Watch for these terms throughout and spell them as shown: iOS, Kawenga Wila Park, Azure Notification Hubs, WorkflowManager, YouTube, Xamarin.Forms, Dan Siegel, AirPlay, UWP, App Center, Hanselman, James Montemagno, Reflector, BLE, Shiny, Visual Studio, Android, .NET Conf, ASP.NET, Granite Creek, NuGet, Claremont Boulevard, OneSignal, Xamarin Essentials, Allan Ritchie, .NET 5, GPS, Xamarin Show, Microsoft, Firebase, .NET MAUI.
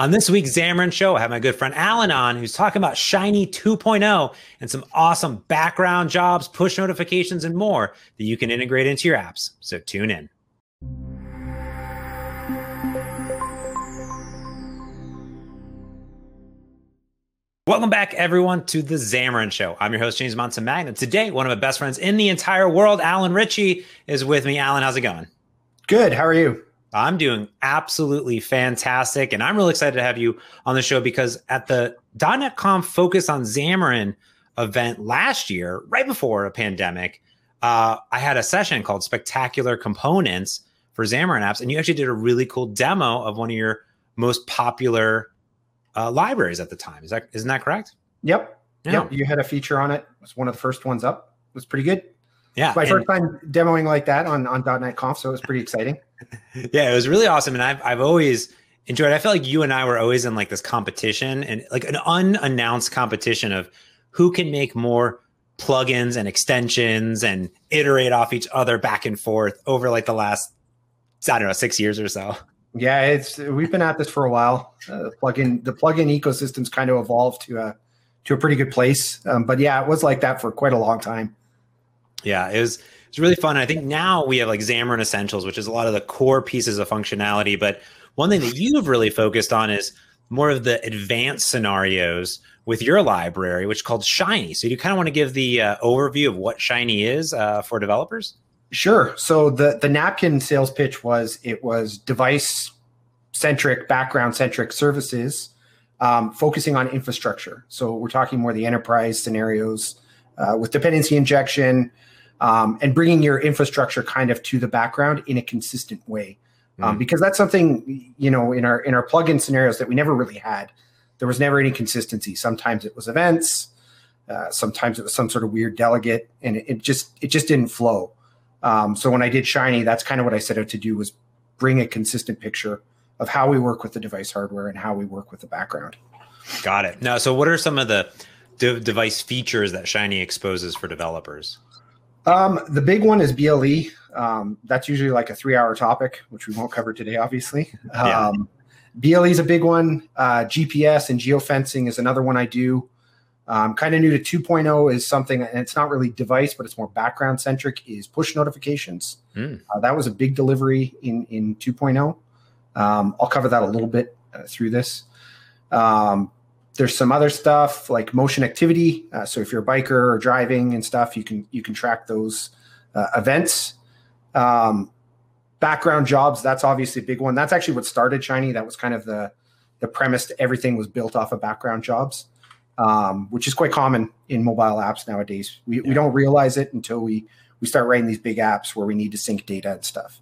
On this week's Xamarin Show, I have my good friend Allan on, who's talking about Shiny 2.0 and some awesome background jobs, push notifications, and more that you can integrate into your apps. So tune in. Welcome back, everyone, to the Xamarin Show. I'm your host, James Montemagno. Today, one of my best friends in the entire world, Allan Ritchie, is with me. Allan, how's it going? Good. How are you? I'm doing absolutely fantastic, and I'm really excited to have you on the show because at the .NET Conf Focus on Xamarin event last year, right before a pandemic, I had a session called Spectacular Components for Xamarin Apps, and you actually did a really cool demo of one of your most popular libraries at the time. Isn't that correct? Yep. Yeah. Yep. You had a feature on it. It was one of the first ones up. It was pretty good. Yeah. It's my first time demoing like that on .NET Conf, so it was pretty exciting. Yeah, it was really awesome. And I've always enjoyed it. I feel like you and I were always in like this competition and like an unannounced competition of who can make more plugins and extensions and iterate off each other back and forth over like the last, I don't know, 6 years or so. Yeah, we've been at this for a while. The plugin ecosystem's kind of evolved to a pretty good place. But yeah, it was like that for quite a long time. Yeah, it's really fun. I think now we have like Xamarin Essentials, which is a lot of the core pieces of functionality. But one thing that you've really focused on is more of the advanced scenarios with your library, which is called Shiny. So do you kind of want to give the overview of what Shiny is for developers? Sure. So the napkin sales pitch was device-centric, background-centric services focusing on infrastructure. So we're talking more the enterprise scenarios with dependency injection and bringing your infrastructure kind of to the background in a consistent way. Because that's something, you know, in our plugin scenarios that we never really had. There was never any consistency. Sometimes it was events. Sometimes it was some sort of weird delegate, and it just didn't flow. So when I did Shiny, that's kind of what I set out to do, was bring a consistent picture of how we work with the device hardware and how we work with the background. Got it. Now, so what are some of the device features that Shiny exposes for developers? The big one is BLE. That's usually like a 3-hour topic, which we won't cover today, obviously. Yeah. BLE is a big one. GPS and geofencing is another one I do. Kind of new to 2.0 is something, and it's not really device, but it's more background centric, is push notifications. That was a big delivery in 2.0. I'll cover that a little bit through this. There's some other stuff like motion activity. So if you're a biker or driving and stuff, you can track those events. Background jobs, that's obviously a big one. That's actually what started Shiny. That was kind of the premise that everything was built off of background jobs. Which is quite common in mobile apps nowadays. We don't realize it until we start writing these big apps where we need to sync data and stuff.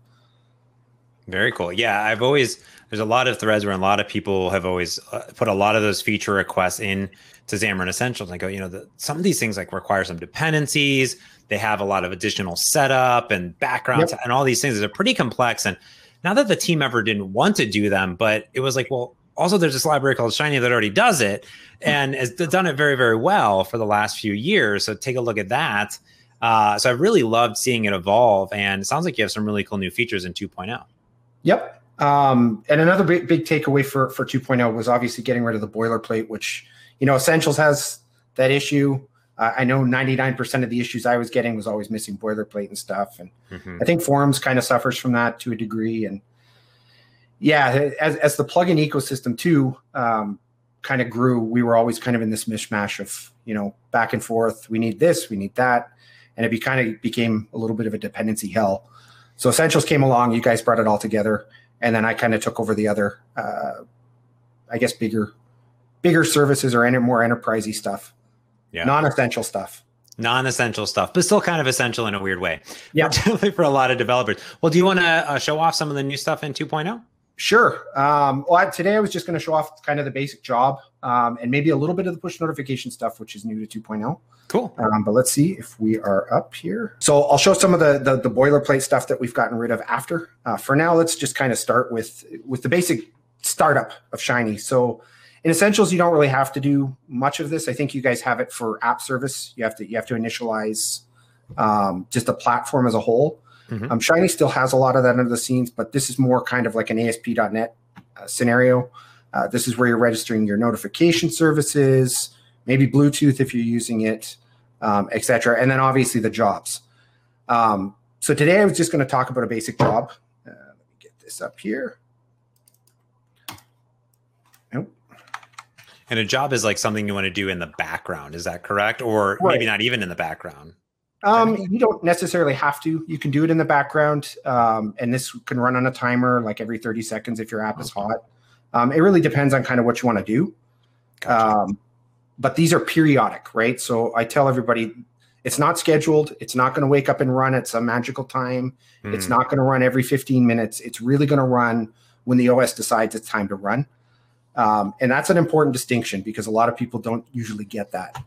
Very cool. Yeah, there's a lot of threads where a lot of people have always put a lot of those feature requests in to Xamarin Essentials. And I go, you know, some of these things like require some dependencies. They have a lot of additional setup and background and all these things that are pretty complex. And not that the team ever didn't want to do them, but it was like, well, also, there's this library called Shiny that already does it and has done it very, very well for the last few years. So take a look at that. So I really loved seeing it evolve. And it sounds like you have some really cool new features in 2.0. Yep. And another big takeaway for 2.0 was obviously getting rid of the boilerplate, which, you know, Essentials has that issue. I know 99% of the issues I was getting was always missing boilerplate and stuff. And I think Forms kind of suffers from that to a degree. And yeah, as the plugin ecosystem too kind of grew, we were always kind of in this mishmash of, you know, back and forth. We need this, we need that, and it became a little bit of a dependency hell. So Essentials came along, you guys brought it all together, and then I kind of took over the other, I guess, bigger services or more enterprisey stuff, non-essential stuff. Non-essential stuff, but still kind of essential in a weird way, particularly for a lot of developers. Well, do you want to show off some of the new stuff in 2.0? Sure. Well, today I was just going to show off kind of the basic job and maybe a little bit of the push notification stuff, which is new to 2.0. Cool. But let's see if we are up here. So I'll show some of the boilerplate stuff that we've gotten rid of after. For now, let's just kind of start with the basic startup of Shiny. So in Essentials, you don't really have to do much of this. I think you guys have it for app service. You have to initialize just the platform as a whole. Shiny still has a lot of that under the scenes, but this is more kind of like an ASP.NET scenario. This is where you're registering your notification services, maybe Bluetooth if you're using it, et cetera. And then obviously the jobs. So today I was just going to talk about a basic job. Let me get this up here. Nope. And a job is like something you want to do in the background. Is that correct? Or right. Maybe not even in the background. You don't necessarily have to. You can do it in the background. And this can run on a timer like every 30 seconds if your app is hot. It really depends on kind of what you want to do. Gotcha. But these are periodic, right? So I tell everybody, it's not scheduled. It's not going to wake up and run at some magical time. Mm. It's not going to run every 15 minutes. It's really going to run when the OS decides it's time to run. And that's an important distinction because a lot of people don't usually get that.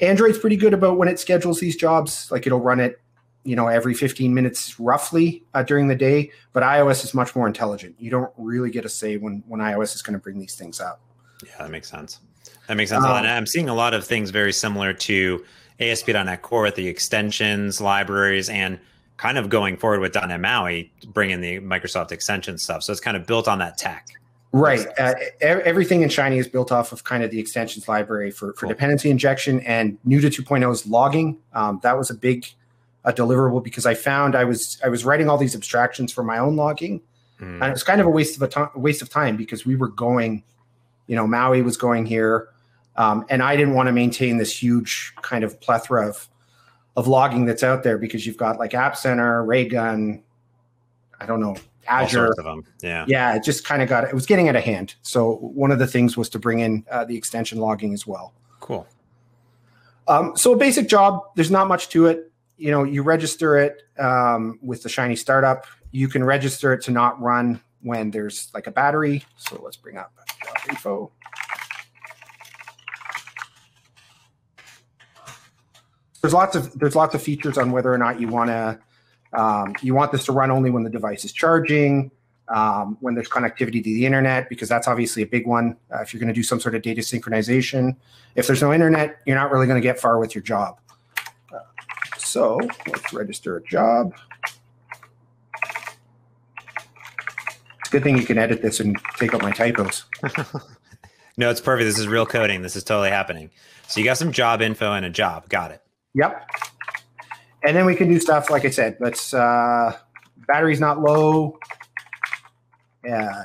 Android's pretty good about when it schedules these jobs. Like it'll run it, you know, every 15 minutes roughly during the day. But iOS is much more intelligent. You don't really get a say when iOS is going to bring these things up. Yeah, that makes sense. That makes sense. And I'm seeing a lot of things very similar to ASP.NET Core with the extensions, libraries, and kind of going forward with .NET MAUI, bringing the Microsoft extension stuff. So it's kind of built on that tech. Right. Everything in Shiny is built off of kind of the extensions library for cool. Dependency injection and new to 2.0's logging. That was a big deliverable because I found I was writing all these abstractions for my own logging, and it was kind of a waste of time because we were going, you know, MAUI was going here, and I didn't want to maintain this huge kind of plethora of logging that's out there because you've got like App Center, Raygun, I don't know. Azure. All sorts of them. Yeah. Yeah. It just kind of got, it was getting out of hand. So one of the things was to bring in the extension logging as well. Cool. So a basic job, there's not much to it. You know, you register it with the Shiny startup. You can register it to not run when there's like a battery. So let's bring up job info. There's lots of features on whether or not you want to you want this to run only when the device is charging, when there's connectivity to the internet, because that's obviously a big one. If you're going to do some sort of data synchronization, if there's no internet, you're not really going to get far with your job. So let's register a job. It's a good thing you can edit this and take out my typos. No, it's perfect. This is real coding. This is totally happening. So you got some job info and a job. Got it. Yep. And then we can do stuff, like I said, let's battery's not low,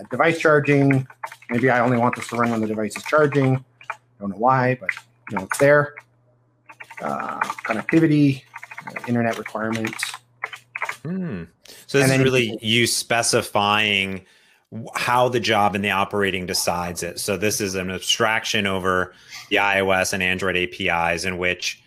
device charging. Maybe I only want this to run when the device is charging. Don't know why, but you know it's there. Connectivity, internet requirements. So this is really you specifying how the job and the operating decides it. So this is an abstraction over the iOS and Android APIs in which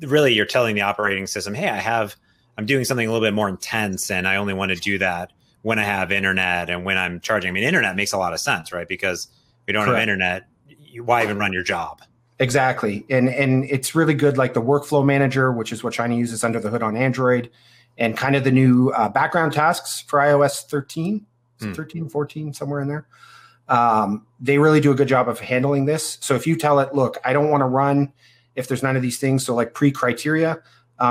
really you're telling the operating system, hey, I'm doing something a little bit more intense and I only want to do that when I have internet and when I'm charging. I mean, internet makes a lot of sense, right? Because if you don't have internet, why even run your job? Exactly. And it's really good, like the workflow manager, which is what Shiny uses under the hood on Android, and kind of the new background tasks for iOS 13, 13, 14, somewhere in there. They really do a good job of handling this. So if you tell it, look, I don't want to run if there's none of these things, so like pre-criteria,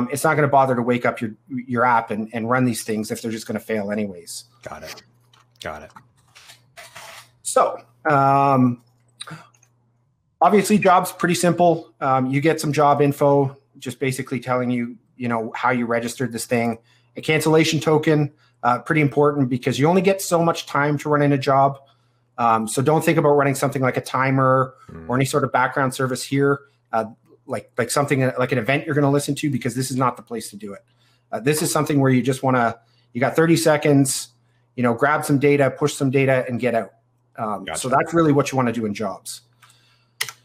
it's not going to bother to wake up your app and run these things if they're just going to fail anyways. Got it. So obviously jobs, pretty simple. You get some job info, just basically telling you, you know, how you registered this thing. A cancellation token, pretty important because you only get so much time to run in a job. So don't think about running something like a timer or any sort of background service here. Like something like an event you're going to listen to, because this is not the place to do it. This is something where you just want to, you got 30 seconds, you know, grab some data, push some data and get out. Gotcha. So that's really what you want to do in jobs.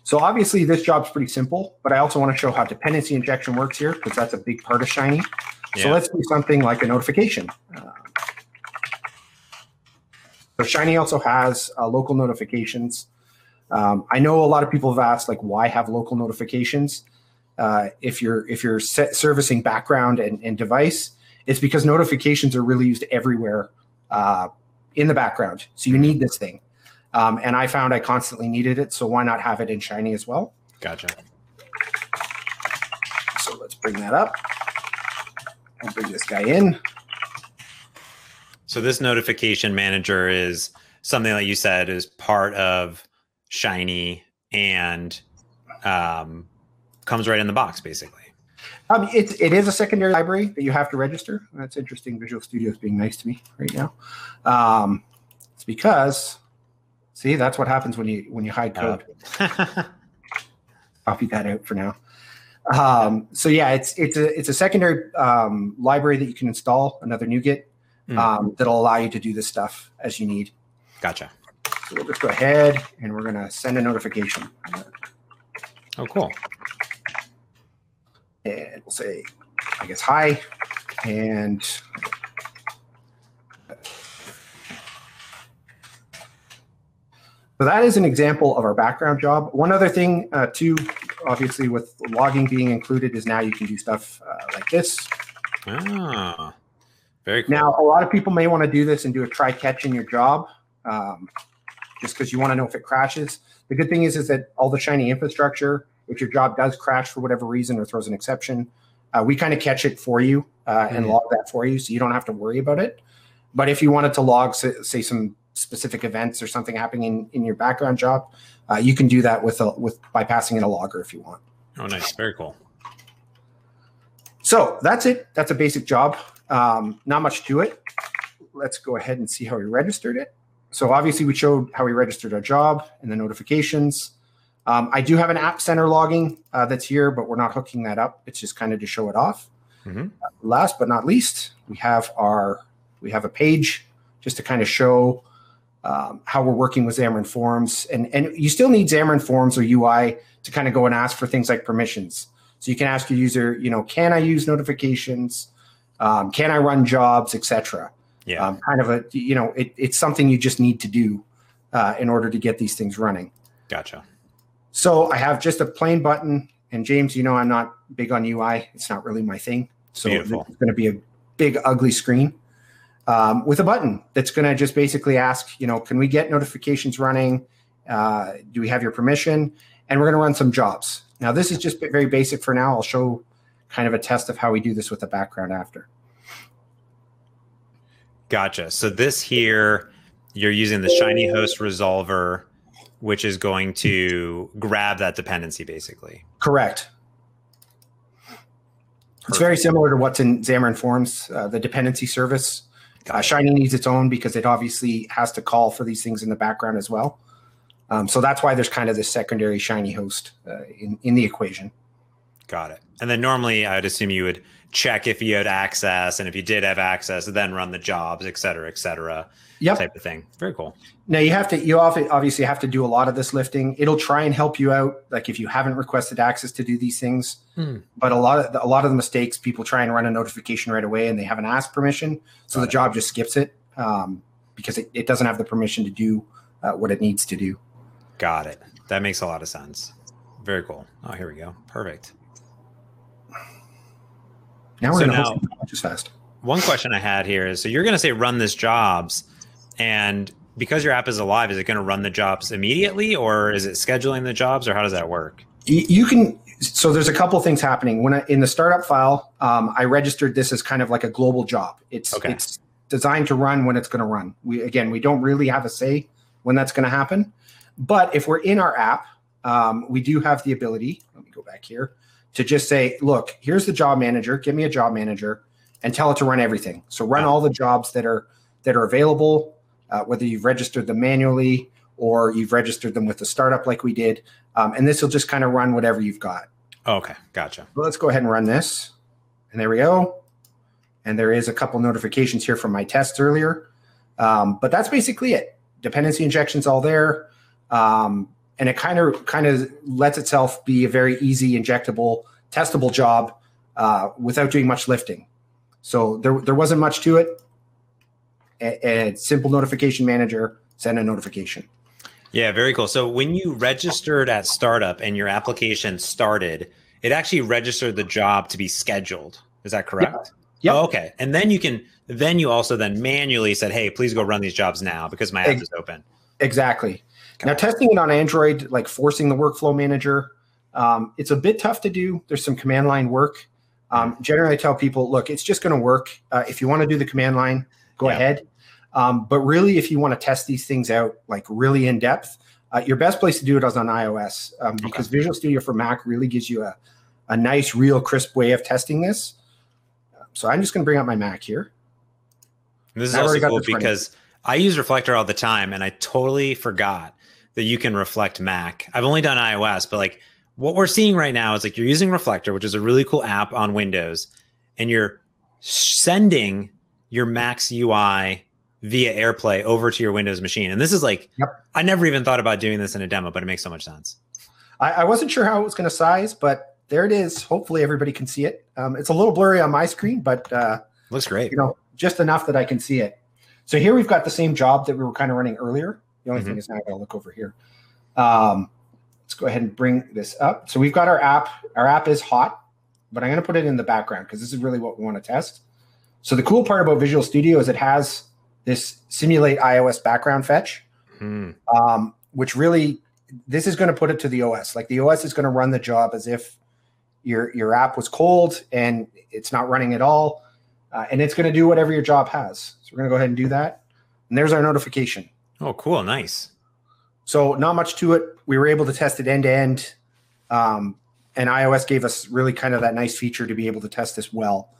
So obviously this job's pretty simple, but I also want to show how dependency injection works here because that's a big part of Shiny. Yeah. So let's do something like a notification. So Shiny also has local notifications. I know a lot of people have asked, like, why have local notifications if you're servicing background and device? It's because notifications are really used everywhere in the background. So you need this thing. And I found I constantly needed it. So why not have it in Shiny as well? Gotcha. So let's bring that up. I'll bring this guy in. So this notification manager is something that you said is part of Shiny and comes right in the box, basically. It is a secondary library that you have to register. That's interesting. Visual Studio is being nice to me right now. It's because, see, that's what happens when you hide code. Copy that out for now. So yeah, it's a secondary library that you can install, another NuGet that'll allow you to do this stuff as you need. Gotcha. So we'll just go ahead and we're gonna send a notification. Oh, cool. And we'll say, I guess, hi, and so that is an example of our background job. One other thing, too, obviously, with logging being included, is now you can do stuff like this. Ah, very cool. Now, a lot of people may want to do this and do a try catch in your job, just because you want to know if it crashes. The good thing is that all the Shiny infrastructure, if your job does crash for whatever reason or throws an exception, we kind of catch it for you and log that for you, so you don't have to worry about it. But if you wanted to log, say, some specific events or something happening in your background job, you can do that by passing in a logger if you want. Oh, nice. Very cool. So that's it. That's a basic job. Not much to it. Let's go ahead and see how we registered it. So obviously we showed how we registered our job and the notifications. I do have an App Center logging that's here, but we're not hooking that up. It's just kind of to show it off. Last but not least, we have a page just to kind of show how we're working with Xamarin.Forms. And you still need Xamarin.Forms or UI to kind of go and ask for things like permissions. So you can ask your user, you know, can I use notifications? Can I run jobs, etc. Yeah. Kind of a, you know, it's something you just need to do in order to get these things running. Gotcha. So I have just a plain button. And James, you know, I'm not big on UI. It's not really my thing. So Beautiful. It's going to be a big, ugly screen. With a button that's going to just basically ask, you know, can we get notifications running? Do we have your permission? And we're going to run some jobs. Now, this is just very basic for now. I'll show kind of a test of how we do this with the background after. Gotcha. So this here, you're using the Shiny host resolver, which is going to grab that dependency, basically. Correct. Perfect. It's very similar to what's in Xamarin.Forms, the dependency service. Shiny needs its own because it obviously has to call for these things in the background as well. So that's why there's kind of this secondary Shiny host in the equation. Got it. And then normally I would assume you would check if you had access, and if you did have access, then run the jobs, et cetera, yep. type of thing. Very cool. Now you obviously have to do a lot of this lifting. It'll try and help you out, like if you haven't requested access to do these things. But a lot of the mistakes, people try and run a notification right away, and they haven't asked permission, so the job just skips it because it doesn't have the permission to do what it needs to do. Got it. That makes a lot of sense. Very cool. Oh, here we go. Perfect. Now we're going to just fast. One question I had here is, so you're going to say run this jobs, and because your app is alive, is it going to run the jobs immediately, or is it scheduling the jobs, or how does that work? You can. So there's a couple things happening. In the startup file, I registered this as kind of like a global job. It's designed to run when it's going to run. We don't really have a say when that's going to happen, but if we're in our app, we do have the ability. Let me go back here. To just say, look, here's the job manager. Give me a job manager, and tell it to run everything. So run all the jobs that are available, whether you've registered them manually or you've registered them with the startup like we did. And this will just kind of run whatever you've got. Okay, gotcha. Well, let's go ahead and run this. And there we go. And there is a couple notifications here from my tests earlier. But that's basically it. Dependency injection's all there. And it kind of lets itself be a very easy, injectable, testable job without doing much lifting. So there wasn't much to it. A simple notification manager, send a notification. Yeah, very cool. So when you registered at startup and your application started, it actually registered the job to be scheduled. Is that correct? Yeah. Yep. Oh, okay. And then you also manually said, hey, please go run these jobs now because my app is open. Exactly. Now, testing it on Android, like forcing the workflow manager, it's a bit tough to do. There's some command line work. Generally, I tell people, look, it's just going to work. If you want to do the command line, go ahead. But really, if you want to test these things out, like really in depth, your best place to do it is on iOS, because Visual Studio for Mac really gives you a nice, real crisp way of testing this. So I'm just going to bring up my Mac here. This is also cool because I use Reflector all the time, and I totally forgot that you can reflect Mac. I've only done iOS, but like what we're seeing right now is like you're using Reflector, which is a really cool app on Windows, and you're sending your Mac's UI via AirPlay over to your Windows machine. And this is like, I never even thought about doing this in a demo, but it makes so much sense. I wasn't sure how it was going to size, but there it is. Hopefully everybody can see it. It's a little blurry on my screen, but looks great. You know, just enough that I can see it. So here we've got the same job that we were kind of running earlier. The only thing is now I got to look over here. Let's go ahead and bring this up. So we've got our app. Our app is hot, but I'm going to put it in the background because this is really what we want to test. So the cool part about Visual Studio is it has this simulate iOS background fetch, which really, this is going to put it to the OS. Like the OS is going to run the job as if your app was cold and it's not running at all. And it's going to do whatever your job has. So we're going to go ahead and do that. And there's our notification. Oh, cool. Nice. So not much to it. We were able to test it end to end. And iOS gave us really kind of that nice feature to be able to test this well.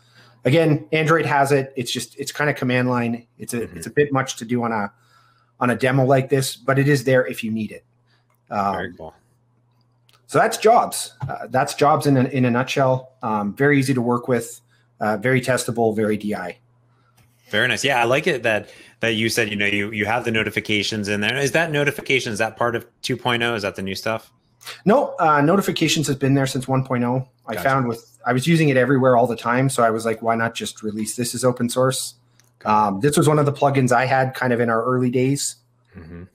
Again, Android has it. It's just, it's kind of command line. It's a, it's a bit much to do on a demo like this, but it is there if you need it. Very cool. So that's jobs. That's jobs in a nutshell. Very easy to work with. Very testable, very DI. Very nice. Yeah, I like it that you said, you know, you have the notifications in there. Is that notifications, is that part of 2.0? Is that the new stuff? No, notifications has been there since 1.0. Gotcha. I was using it everywhere all the time. So I was like, why not just release this as open source? Gotcha. This was one of the plugins I had kind of in our early days. And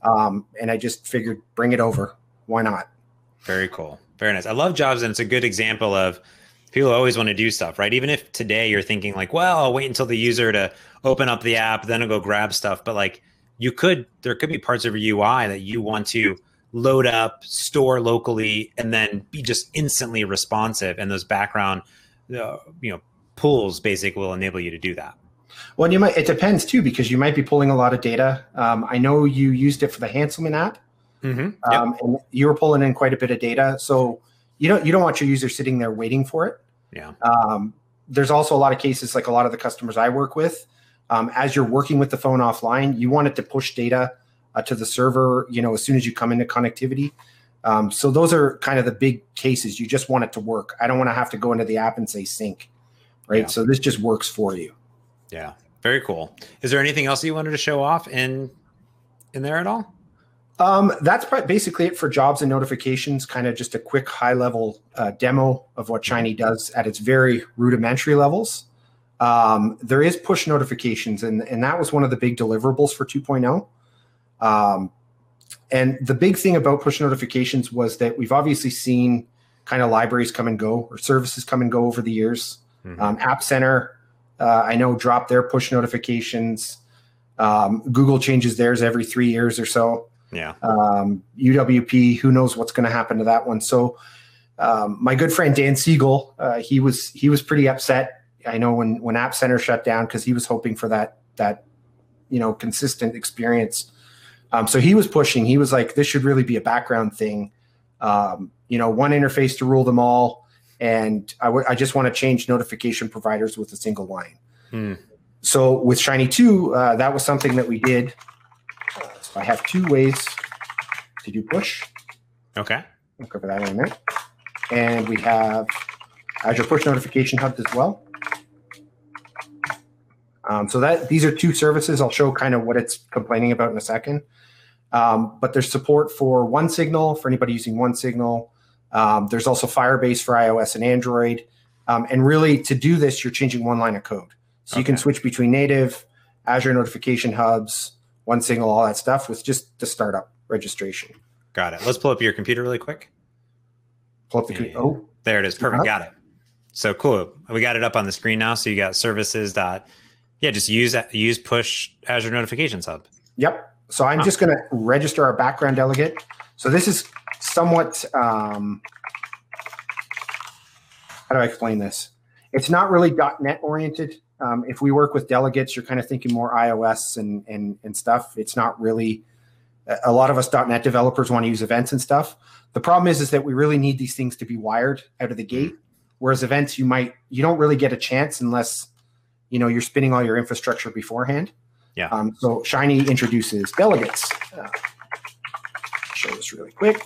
I just figured bring it over. Why not? Very cool. Very nice. I love jobs. And it's a good example of people always want to do stuff, right? Even if today you're thinking like, well, I'll wait until the user to open up the app, then I'll go grab stuff. But like there could be parts of your UI that you want to load up, store locally, and then be just instantly responsive. And those background, pools basically will enable you to do that. Well, and it depends too, because you might be pulling a lot of data. I know you used it for the Hanselman app. And you were pulling in quite a bit of data. So you don't want your user sitting there waiting for it. Yeah. There's also a lot of cases, like a lot of the customers I work with, as you're working with the phone offline, you want it to push data to the server, as soon as you come into connectivity. So those are kind of the big cases. You just want it to work. I don't want to have to go into the app and say sync, right? Yeah. So this just works for you. Yeah, very cool. Is there anything else you wanted to show off in there at all? That's basically it for jobs and notifications, kind of just a quick high-level demo of what Shiny does at its very rudimentary levels. There is push notifications, and that was one of the big deliverables for 2.0. And the big thing about push notifications was that we've obviously seen kind of libraries come and go, or services come and go over the years. App Center, I know, dropped their push notifications. Google changes theirs every 3 years or so. Yeah. UWP, who knows what's going to happen to that one. So my good friend Dan Siegel, he was pretty upset, I know, when App Center shut down, because he was hoping for that consistent experience. So he was pushing. He was like, this should really be a background thing. One interface to rule them all. And I just want to change notification providers with a single line. So with Shiny 2, that was something that we did. So I have two ways to do push. Okay. We'll cover that in a minute. And we have Azure Push Notification Hub as well. So these are two services. I'll show kind of what it's complaining about in a second. But there's support for OneSignal, for anybody using OneSignal. There's also Firebase for iOS and Android. And really, to do this, you're changing one line of code. So you can switch between native, Azure Notification Hubs, OneSignal, all that stuff with just the startup registration. Got it. Let's pull up your computer really quick. Pull up the computer. Oh, there it is. Perfect. Got it. So cool. We got it up on the screen now. So you got services. Yeah, just use push Azure Notifications Hub. Yep. So I'm just going to register our background delegate. So this is somewhat, how do I explain this? It's not really .NET oriented. If we work with delegates, you're kind of thinking more iOS and stuff. It's not really, a lot of us .NET developers want to use events and stuff. The problem is that we really need these things to be wired out of the gate. Whereas events, you don't really get a chance unless, you know, you're spinning all your infrastructure beforehand. Yeah. So Shiny introduces delegates. Show this really quick.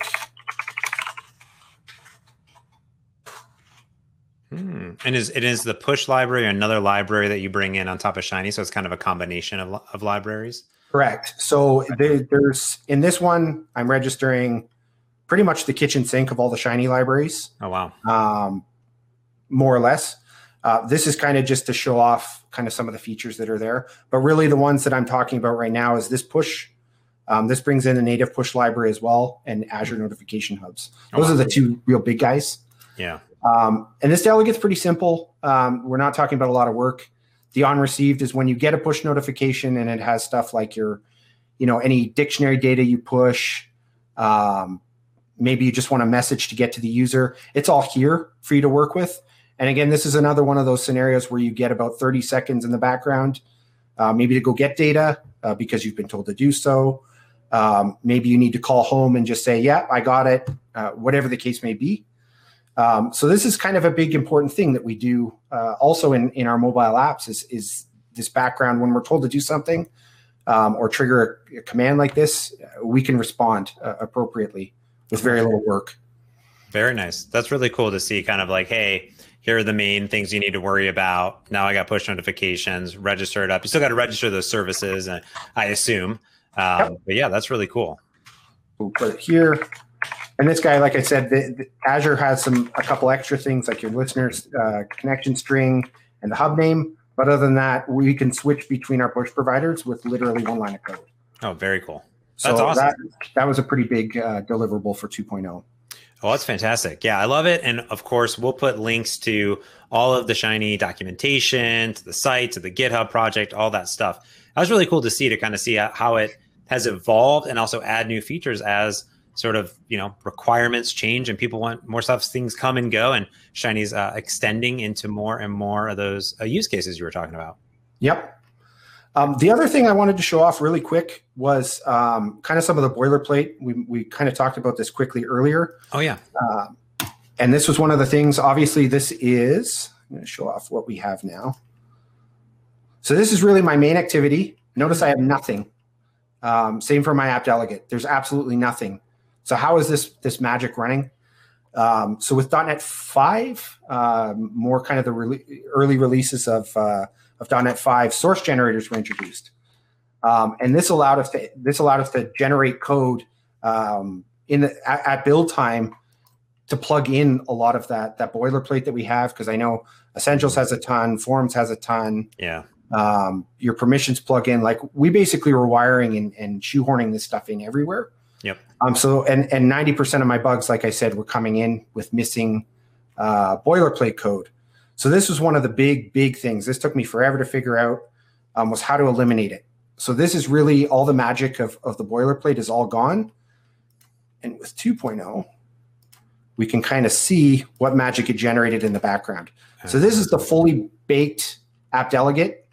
And it is the push library another library that you bring in on top of Shiny, so it's kind of a combination of libraries? Correct. So there's, in this one, I'm registering pretty much the kitchen sink of all the Shiny libraries. Oh, wow. More or less. This is kind of just to show off kind of some of the features that are there. But really the ones that I'm talking about right now is this push. This brings in the native push library as well and Azure Notification Hubs. Those are the two real big guys. Yeah. And this delegate's pretty simple. We're not talking about a lot of work. The on received is when you get a push notification and it has stuff like your, you know, any dictionary data you push. Maybe you just want a message to get to the user. It's all here for you to work with. And again, this is another one of those scenarios where you get about 30 seconds in the background, maybe to go get data because you've been told to do so. Maybe you need to call home and just say, yeah, I got it, whatever the case may be. So this is kind of a big important thing that we do also in our mobile apps is this background. When we're told to do something or trigger a command like this, we can respond appropriately with very little work. Very nice. That's really cool to see kind of like, hey, here are the main things you need to worry about. Now I got push notifications, register it up. You still got to register those services, I assume. Yep. But yeah, that's really cool. We'll put it here. And this guy, like I said, the Azure has a couple extra things like your listener's connection string and the hub name. But other than that, we can switch between our push providers with literally one line of code. Oh, very cool. That's awesome. That was a pretty big deliverable for 2.0. Oh, that's fantastic. Yeah, I love it. And of course, we'll put links to all of the Shiny documentation, to the site, to the GitHub project, all that stuff. That was really cool to see, to kind of see how it has evolved and also add new features as sort of, you know, requirements change and people want more stuff, things come and go. And Shiny's extending into more and more of those use cases you were talking about. Yep. The other thing I wanted to show off really quick was kind of some of the boilerplate. We kind of talked about this quickly earlier. Oh, yeah. And this was one of the things. Obviously, this is – I'm going to show off what we have now. So this is really my main activity. Notice I have nothing. Same for my app delegate. There's absolutely nothing. So how is this magic running? So with .NET 5, more kind of the early releases of .NET 5 source generators were introduced. And this allowed us to generate code at build time to plug in a lot of that boilerplate that we have, because I know Essentials has a ton, Forms has a ton. Yeah. Your permissions plug in. Like, we basically were wiring and shoehorning this stuff in everywhere. Yep. So 90% of my bugs, like I said, were coming in with missing boilerplate code. So this was one of the big things. This took me forever to figure out was how to eliminate it. So this is really all the magic of the boilerplate is all gone. And with 2.0, we can kind of see what magic it generated in the background. So this is the fully baked app delegate.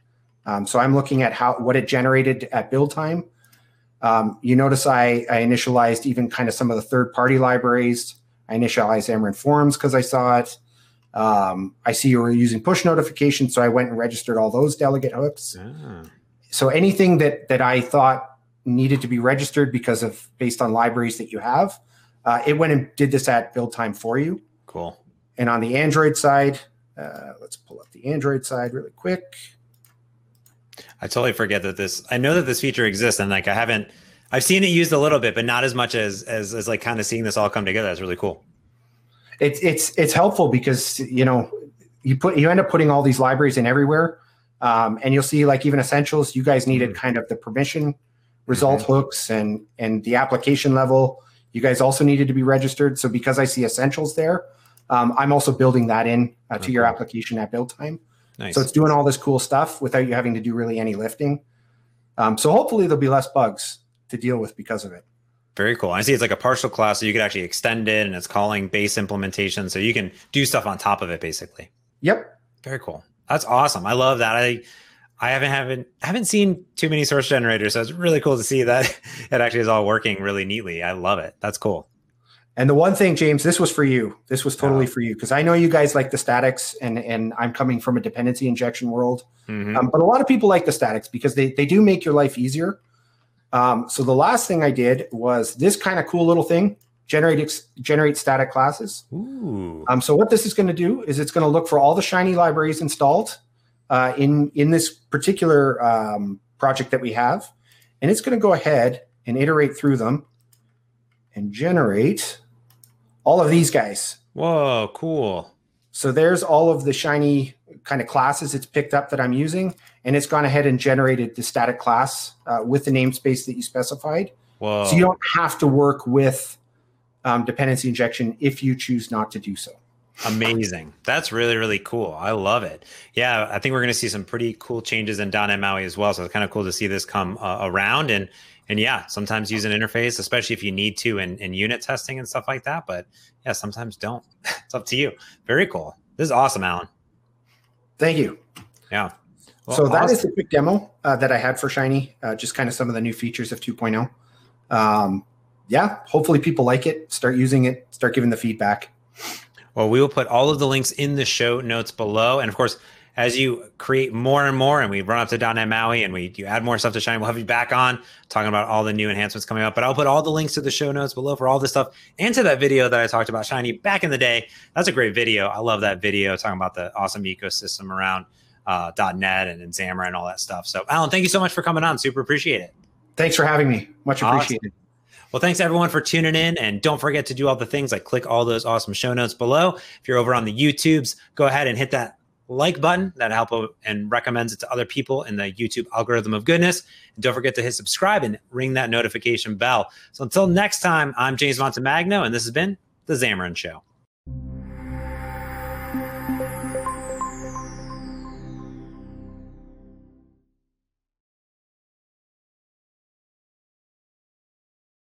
So I'm looking at what it generated at build time. You notice I initialized even kind of some of the third-party libraries. I initialized Xamarin.Forms because I saw it. I see you were using push notifications, so I went and registered all those delegate hooks. Ah. So anything that I thought needed to be registered based on libraries that you have, it went and did this at build time for you. Cool. And on the Android side, let's pull up the Android side really quick. I totally forget that I know that this feature exists, and like I've seen it used a little bit, but not as much as like kind of seeing this all come together. That's really cool. It's helpful because, you know, you end up putting all these libraries in everywhere, and you'll see, like, even Essentials, you guys needed kind of the permission result hooks and the application level. You guys also needed to be registered. So because I see Essentials there, I'm also building that in to your application at build time. Nice. So it's doing all this cool stuff without you having to do really any lifting. So hopefully there'll be less bugs to deal with because of it. Very cool. I see it's like a partial class, so you could actually extend it, and it's calling base implementation, so you can do stuff on top of it, basically. Yep. Very cool. That's awesome. I love that. I haven't seen too many source generators, so it's really cool to see that it actually is all working really neatly. I love it. That's cool. And the one thing, James, this was for you. This was totally for you, because I know you guys like the statics, and I'm coming from a dependency injection world. Mm-hmm. But a lot of people like the statics because they do make your life easier. So the last thing I did was this kind of cool little thing, generate static classes. Ooh. So what this is going to do is it's going to look for all the Shiny libraries installed in this particular project that we have. And it's going to go ahead and iterate through them and generate all of these guys. Whoa, cool. So there's all of the Shiny kind of classes it's picked up that I'm using, and it's gone ahead and generated the static class with the namespace that you specified. Whoa. So you don't have to work with dependency injection if you choose not to do so. Amazing. That's really, really cool. I love it. Yeah, I think we're going to see some pretty cool changes in .NET MAUI as well. So it's kind of cool to see this come around. And yeah, sometimes use an interface, especially if you need to in unit testing and stuff like that. But yeah, sometimes don't. It's up to you. Very cool. This is awesome, Allan. Thank you. Yeah. Well, so that is the quick demo that I had for Shiny, just kind of some of the new features of 2.0. Yeah, hopefully people like it, start using it, start giving the feedback. Well, we will put all of the links in the show notes below. And of course, as you create more and more, and we run up to .NET MAUI, and you add more stuff to Shiny, we'll have you back on talking about all the new enhancements coming up. But I'll put all the links to the show notes below for all this stuff and to that video that I talked about Shiny back in the day. That's a great video. I love that video talking about the awesome ecosystem around .NET and Xamarin and all that stuff. So, Allan, thank you so much for coming on. Super appreciate it. Thanks for having me. Much appreciated. Awesome. Well, thanks everyone for tuning in, and don't forget to do all the things like click all those awesome show notes below. If you're over on the YouTubes, go ahead and hit that like button. That helps and recommends it to other people in the YouTube algorithm of goodness. And don't forget to hit subscribe and ring that notification bell. So until next time, I'm James Montemagno, and this has been The Xamarin Show.